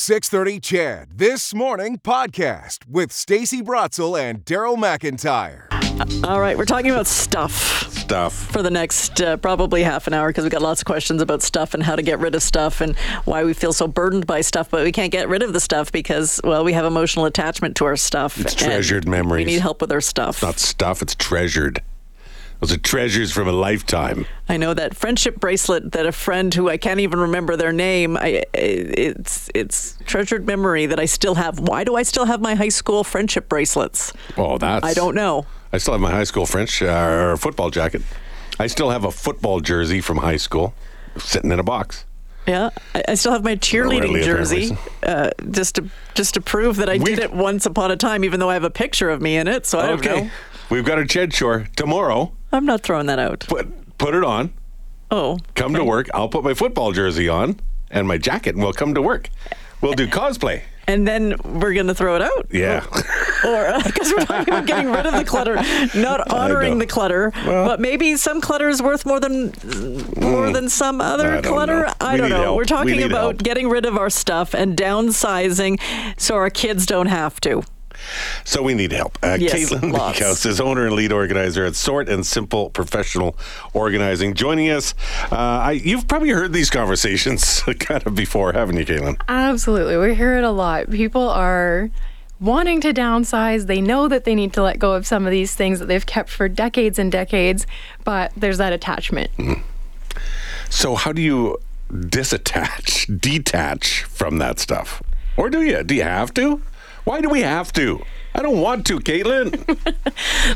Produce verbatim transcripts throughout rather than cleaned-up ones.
six thirty Chad This Morning Podcast with Stacey Bratzel and Daryl McIntyre. Uh, all right, we're talking about stuff. Stuff. For the next uh, probably half an hour, because we've got lots of questions about stuff and how to get rid of stuff and why we feel so burdened by stuff, but we can't get rid of the stuff because, well, we have emotional attachment to our stuff. It's treasured memories. We need help with our stuff. It's not stuff, it's treasured. Those are treasures from a lifetime. I know that friendship bracelet that a friend who I can't even remember their name, I, it's it's treasured memory that I still have. Why do I still have my high school friendship bracelets? Oh, that's... I don't know. I still have my high school French uh, football jacket. I still have a football jersey from high school sitting in a box. Yeah, I, I still have my cheerleading jersey uh, just to just to prove that I We've, did it once upon a time, even though I have a picture of me in it, so I okay. don't know. We've got a Ched Shore tomorrow. I'm not throwing that out. Put, put it on. Oh. Come okay. to work. I'll put my football jersey on and my jacket, and we'll come to work. We'll do cosplay. And then we're going to throw it out. Yeah. Or because uh, we're talking about getting rid of the clutter, not honoring the clutter. Well, but maybe some clutter is worth more than more mm, than some other I clutter. Don't I don't know. Help. We're talking we about help. getting rid of our stuff and downsizing so our kids don't have to. So we need help. Uh, yes, Kaytlyn Beakhouse is owner and lead organizer at Sort and Simple Professional Organizing. Joining us, uh, I, you've probably heard these conversations kind of before, haven't you, Kaytlyn? Absolutely. We hear it a lot. People are wanting to downsize. They know that they need to let go of some of these things that they've kept for decades and decades, but there's that attachment. Mm. So how do you disattach, detach from that stuff? Or do you? Do you have to? Why do we have to? I don't want to, Kaytlyn.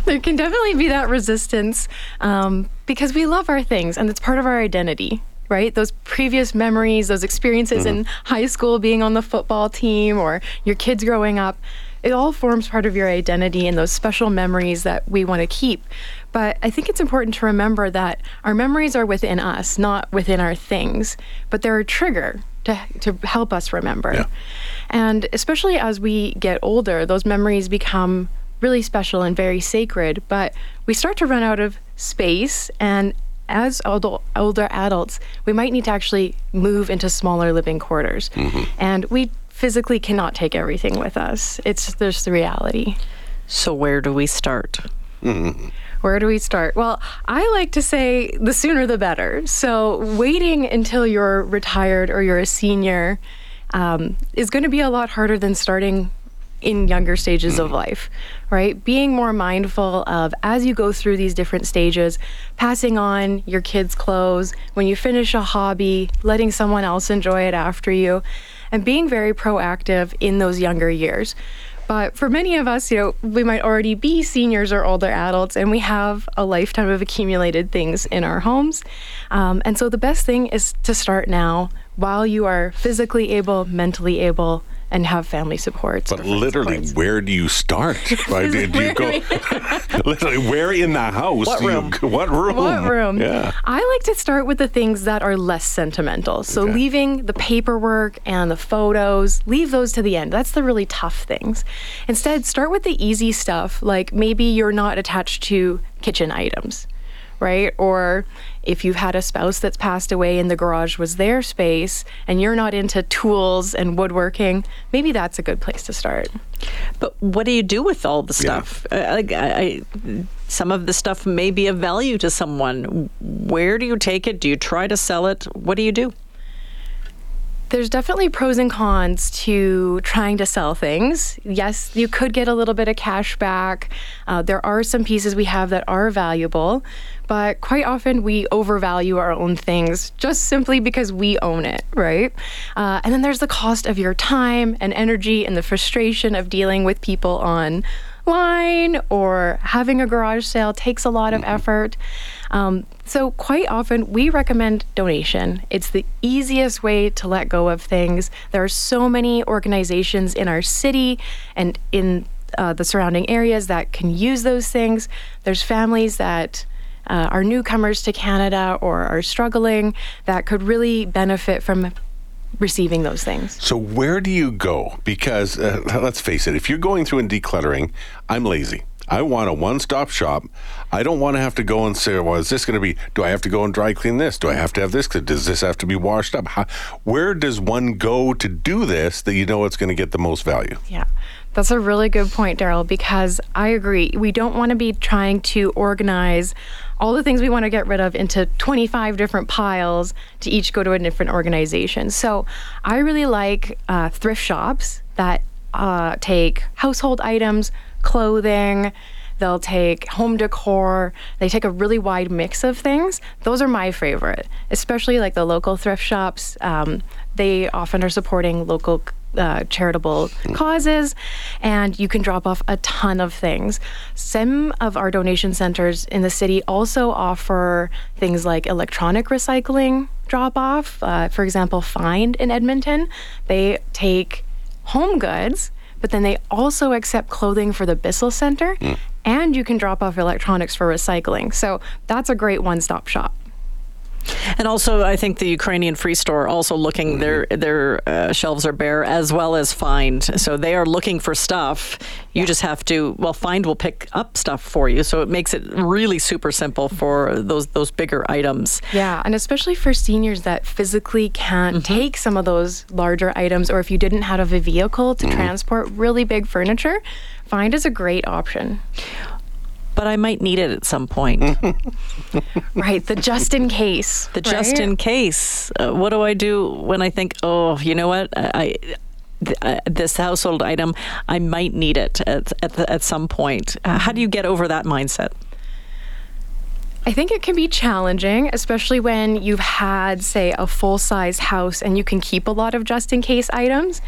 There can definitely be that resistance um, because we love our things and it's part of our identity, right? Those previous memories, those experiences mm-hmm. in high school, being on the football team or your kids growing up, it all forms part of your identity and those special memories that we want to keep. But I think it's important to remember that our memories are within us, not within our things, but they're a trigger to to help us remember. Yeah. And especially as we get older, those memories become really special and very sacred, but we start to run out of space, and as adult, older adults, we might need to actually move into smaller living quarters. Mm-hmm. And we physically cannot take everything with us. It's just the reality. So where do we start? Mm-hmm. Where do we start? Well, I like to say the sooner the better. So waiting until you're retired or you're a senior um, is going to be a lot harder than starting in younger stages of life, right? Being more mindful of, as you go through these different stages, passing on your kids' clothes, when you finish a hobby, letting someone else enjoy it after you, and being very proactive in those younger years. But for many of us, you know, we might already be seniors or older adults, and we have a lifetime of accumulated things in our homes. Um, and so the best thing is to start now while you are physically able, mentally able, and have family supports. But literally, supports. Where do you start? Right? Do you go, literally, where in the house? What room? You, what room? What room? Yeah. I like to start with the things that are less sentimental. So okay. leaving the paperwork and the photos, leave those to the end. That's the really tough things. Instead, start with the easy stuff, like maybe you're not attached to kitchen items, right? Or if you've had a spouse that's passed away and the garage was their space and you're not into tools and woodworking, maybe that's a good place to start. But what do you do with all the stuff? Yeah. I, I, I, some of the stuff may be of value to someone. Where do you take it? Do you try to sell it? What do you do? There's definitely pros and cons to trying to sell things. Yes, you could get a little bit of cash back. Uh, there are some pieces we have that are valuable, but quite often we overvalue our own things just simply because we own it, right? Uh, and then there's the cost of your time and energy and the frustration of dealing with people online or having a garage sale takes a lot of effort. Um, so quite often we recommend donation. It's the easiest way to let go of things. There are so many organizations in our city and in uh, the surrounding areas that can use those things. There's families that uh, are newcomers to Canada or are struggling that could really benefit from receiving those things. So where do you go? Because uh, let's face it, if you're going through and decluttering, I'm lazy. I want a one-stop shop. I don't want to have to go and say, well, is this going to be, do I have to go and dry clean this? Do I have to have this? Does this have to be washed up? How, where does one go to do this that you know it's going to get the most value? Yeah, that's a really good point, Daryl, because I agree. We don't want to be trying to organize all the things we want to get rid of into twenty-five different piles to each go to a different organization. So I really like uh, thrift shops that uh, take household items, clothing, they'll take home decor, they take a really wide mix of things. Those are my favorite, especially like the local thrift shops. Um, they often are supporting local uh, charitable causes, and you can drop off a ton of things. Some of our donation centers in the city also offer things like electronic recycling drop-off. Uh, for example, Find in Edmonton, they take home goods, but then they also accept clothing for the Bissell Center, mm. and you can drop off electronics for recycling. So that's a great one-stop shop. And also, I think the Ukrainian Free Store also looking, mm-hmm. their their uh, shelves are bare, as well as Find. So they are looking for stuff. You yeah. just have to, well, Find will pick up stuff for you. So it makes it really super simple for those those bigger items. Yeah, and especially for seniors that physically can't mm-hmm. take some of those larger items, or if you didn't have a vehicle to mm-hmm. transport really big furniture, Find is a great option. But I might need it at some point. Right, the just in case. The right? just in case. Uh, what do I do when I think, oh, you know what, I, th- uh, this household item, I might need it at at, the, at some point. Uh, how do you get over that mindset? I think it can be challenging, especially when you've had, say, a full-size house and you can keep a lot of just in case items.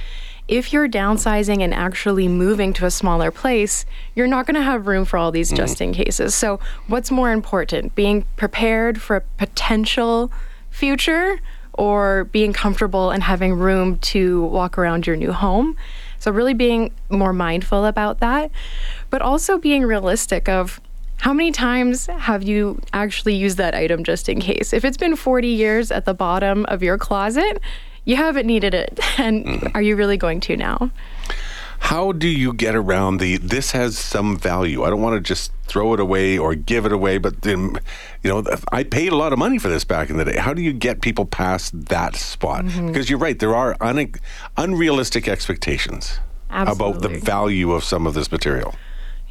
If you're downsizing and actually moving to a smaller place, you're not going to have room for all these mm-hmm. just in cases. So what's more important, being prepared for a potential future or being comfortable and having room to walk around your new home? So really being more mindful about that, but also being realistic of how many times have you actually used that item just in case? If it's been forty years at the bottom of your closet, you haven't needed it, and mm-hmm. are you really going to now? How do you get around the, this has some value? I don't want to just throw it away or give it away, but then, you know, I paid a lot of money for this back in the day. How do you get people past that spot? Mm-hmm. Because you're right, there are un- unrealistic expectations Absolutely. About the value of some of this material.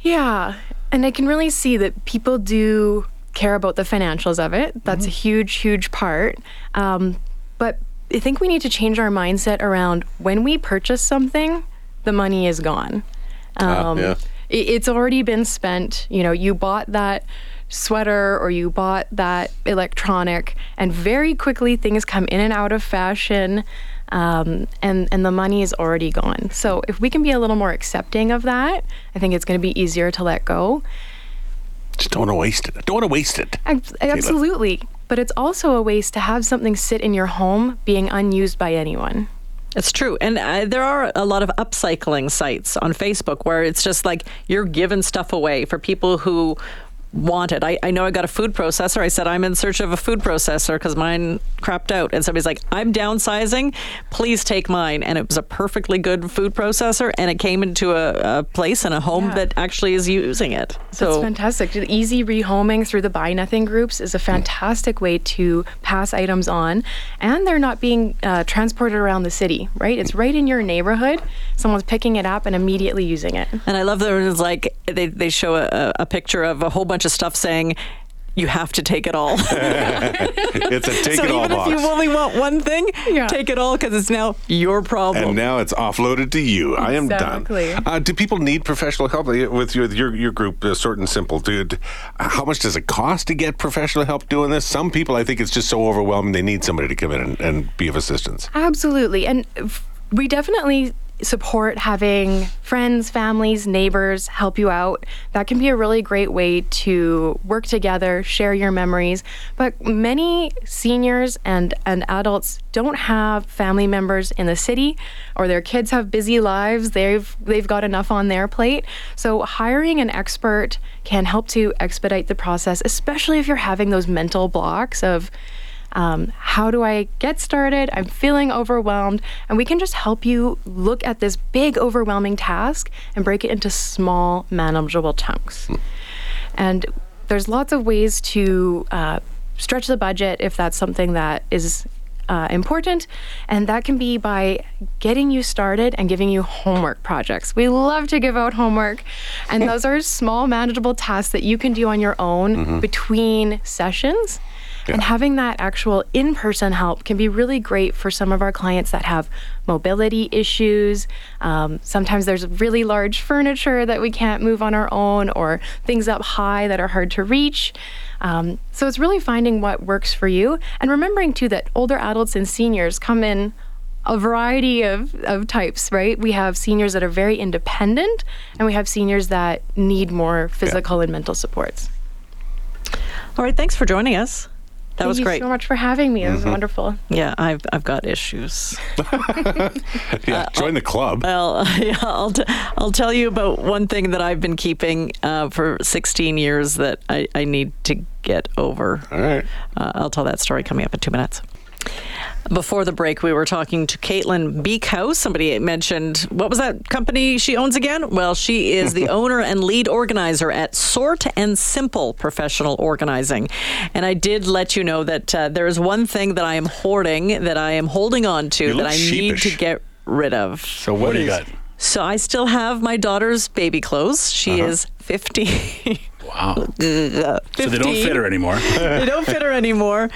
Yeah, and I can really see that people do care about the financials of it. That's mm-hmm. a huge, huge part. Um, but I think we need to change our mindset around when we purchase something, the money is gone. Um, uh, yeah. it, it's already been spent. You know, you bought that sweater or you bought that electronic, and very quickly things come in and out of fashion, um, and, and the money is already gone. So if we can be a little more accepting of that, I think it's going to be easier to let go. Just don't want to waste it. Don't want to waste it. I, absolutely. But it's also a waste to have something sit in your home being unused by anyone. It's true. And uh, there are a lot of upcycling sites on Facebook where it's just like you're giving stuff away for people who want it. I, I know I got a food processor. I said, I'm in search of a food processor because mine crapped out. And somebody's like, I'm downsizing. Please take mine. And it was a perfectly good food processor. And it came into a, a place and a home yeah. that actually is using it. So that's fantastic. Easy rehoming through the Buy Nothing groups is a fantastic way to pass items on. And they're not being uh, transported around the city, right? It's right in your neighborhood. Someone's picking it up and immediately using it. And I love that it's like they, they show a, a picture of a whole bunch of stuff saying you have to take it all. It's a take so it all box. So even if you only want one thing, yeah. take it all because it's now your problem. And now it's offloaded to you. Exactly. I am done. Uh, do people need professional help with your your, your group, uh, Sort and Simple? Dude, how much does it cost to get professional help doing this? Some people, I think it's just so overwhelming they need somebody to come in and, and be of assistance. Absolutely. And we definitely support having friends, families, neighbors help you out. That can be a really great way to work together, share your memories. But many seniors and, and adults don't have family members in the city, or their kids have busy lives. They've they've got enough on their plate. So hiring an expert can help to expedite the process, especially if you're having those mental blocks of Um, how do I get started? I'm feeling overwhelmed. And we can just help you look at this big, overwhelming task and break it into small, manageable chunks. Mm. And there's lots of ways to uh, stretch the budget if that's something that is Uh, important, and that can be by getting you started and giving you homework projects. We love to give out homework, and those are small, manageable tasks that you can do on your own mm-hmm. between sessions. Yeah. And having that actual in-person help can be really great for some of our clients that have mobility issues. Um, sometimes there's really large furniture that we can't move on our own, or things up high that are hard to reach. Um, so it's really finding what works for you. And remembering, too, that older adults and seniors come in a variety of, of types, right? We have seniors that are very independent, and we have seniors that need more physical yeah. and mental supports. All right, thanks for joining us. That Thank was great. Thank you so much for having me. It was mm-hmm. wonderful. Yeah, I've I've got issues. yeah, uh, join I'll, the club. Well, uh, yeah, I'll t- I'll tell you about one thing that I've been keeping uh, for sixteen years that I, I need to get over. All right. Uh, I'll tell that story coming up in two minutes. Before the break, we were talking to Kaytlyn Beakhouse. Somebody mentioned, what was that company she owns again? Well, she is the owner and lead organizer at Sort and Simple Professional Organizing. And I did let you know that uh, there is one thing that I am hoarding, that I am holding on to, that I sheepish. need to get rid of. So what, what do you got? So I still have my daughter's baby clothes. She uh-huh. is fifty. Wow. So they don't fit her anymore. They don't fit her anymore.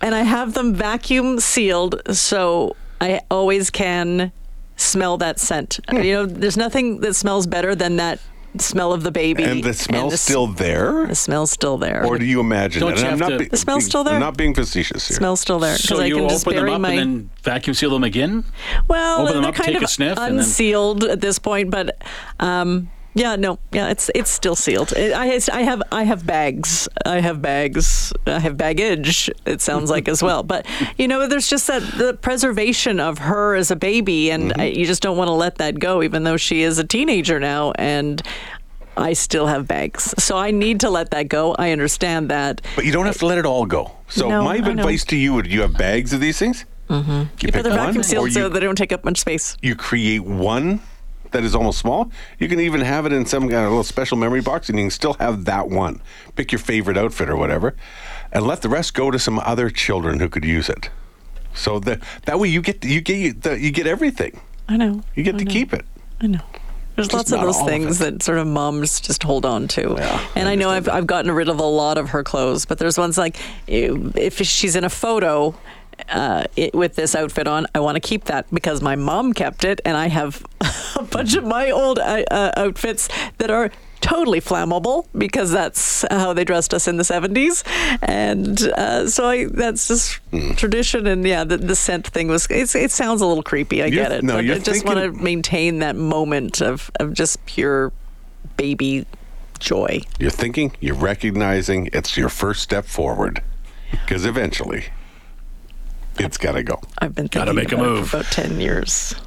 And I have them vacuum sealed, so I always can smell that scent. You know, there's nothing that smells better than that smell of the baby. And the smell's and still s- there? The smell's still there. Or do you imagine don't it? You have I'm not to, be, the smell's still there? I'm not being facetious here. The smell's still there. So you I can open just them up my, and then vacuum seal them again? Well, open them they're up, kind take of a sniff, unsealed and then... at this point, but... Um, Yeah, no, yeah, it's it's still sealed. I I have I have bags, I have bags, I have baggage. It sounds like as well, but you know, there's just that the preservation of her as a baby, and mm-hmm. I, you just don't want to let that go, even though she is a teenager now, and I still have bags, so I need to let that go. I understand that, but you don't have to let it all go. So no, my advice to you: do you have bags of these things? Mm-hmm. You, you put the vacuum sealed so they don't take up much space. You create one that is almost small. You can even have it in some kind of little special memory box, and you can still have that one. Pick your favorite outfit or whatever, and let the rest go to some other children who could use it. So that that way you get you get you get everything. I know. You get I to know. keep it. I know. There's just lots of those things of that sort of moms just hold on to. Yeah, and I, I know I've that. I've gotten rid of a lot of her clothes, but there's ones like if she's in a photo Uh, it, with this outfit on, I want to keep that because my mom kept it, and I have a bunch of my old uh, uh, outfits that are totally flammable because that's how they dressed us in the seventies, and uh, so I, that's just mm. tradition. And yeah, the, the scent thing was it's, it sounds a little creepy. I you're, get it. No, but I just want to maintain that moment of, of just pure baby joy. You're thinking, you're recognizing, it's your first step forward, because eventually it's got to go. I've been thinking Gotta make about a move. It for about ten years.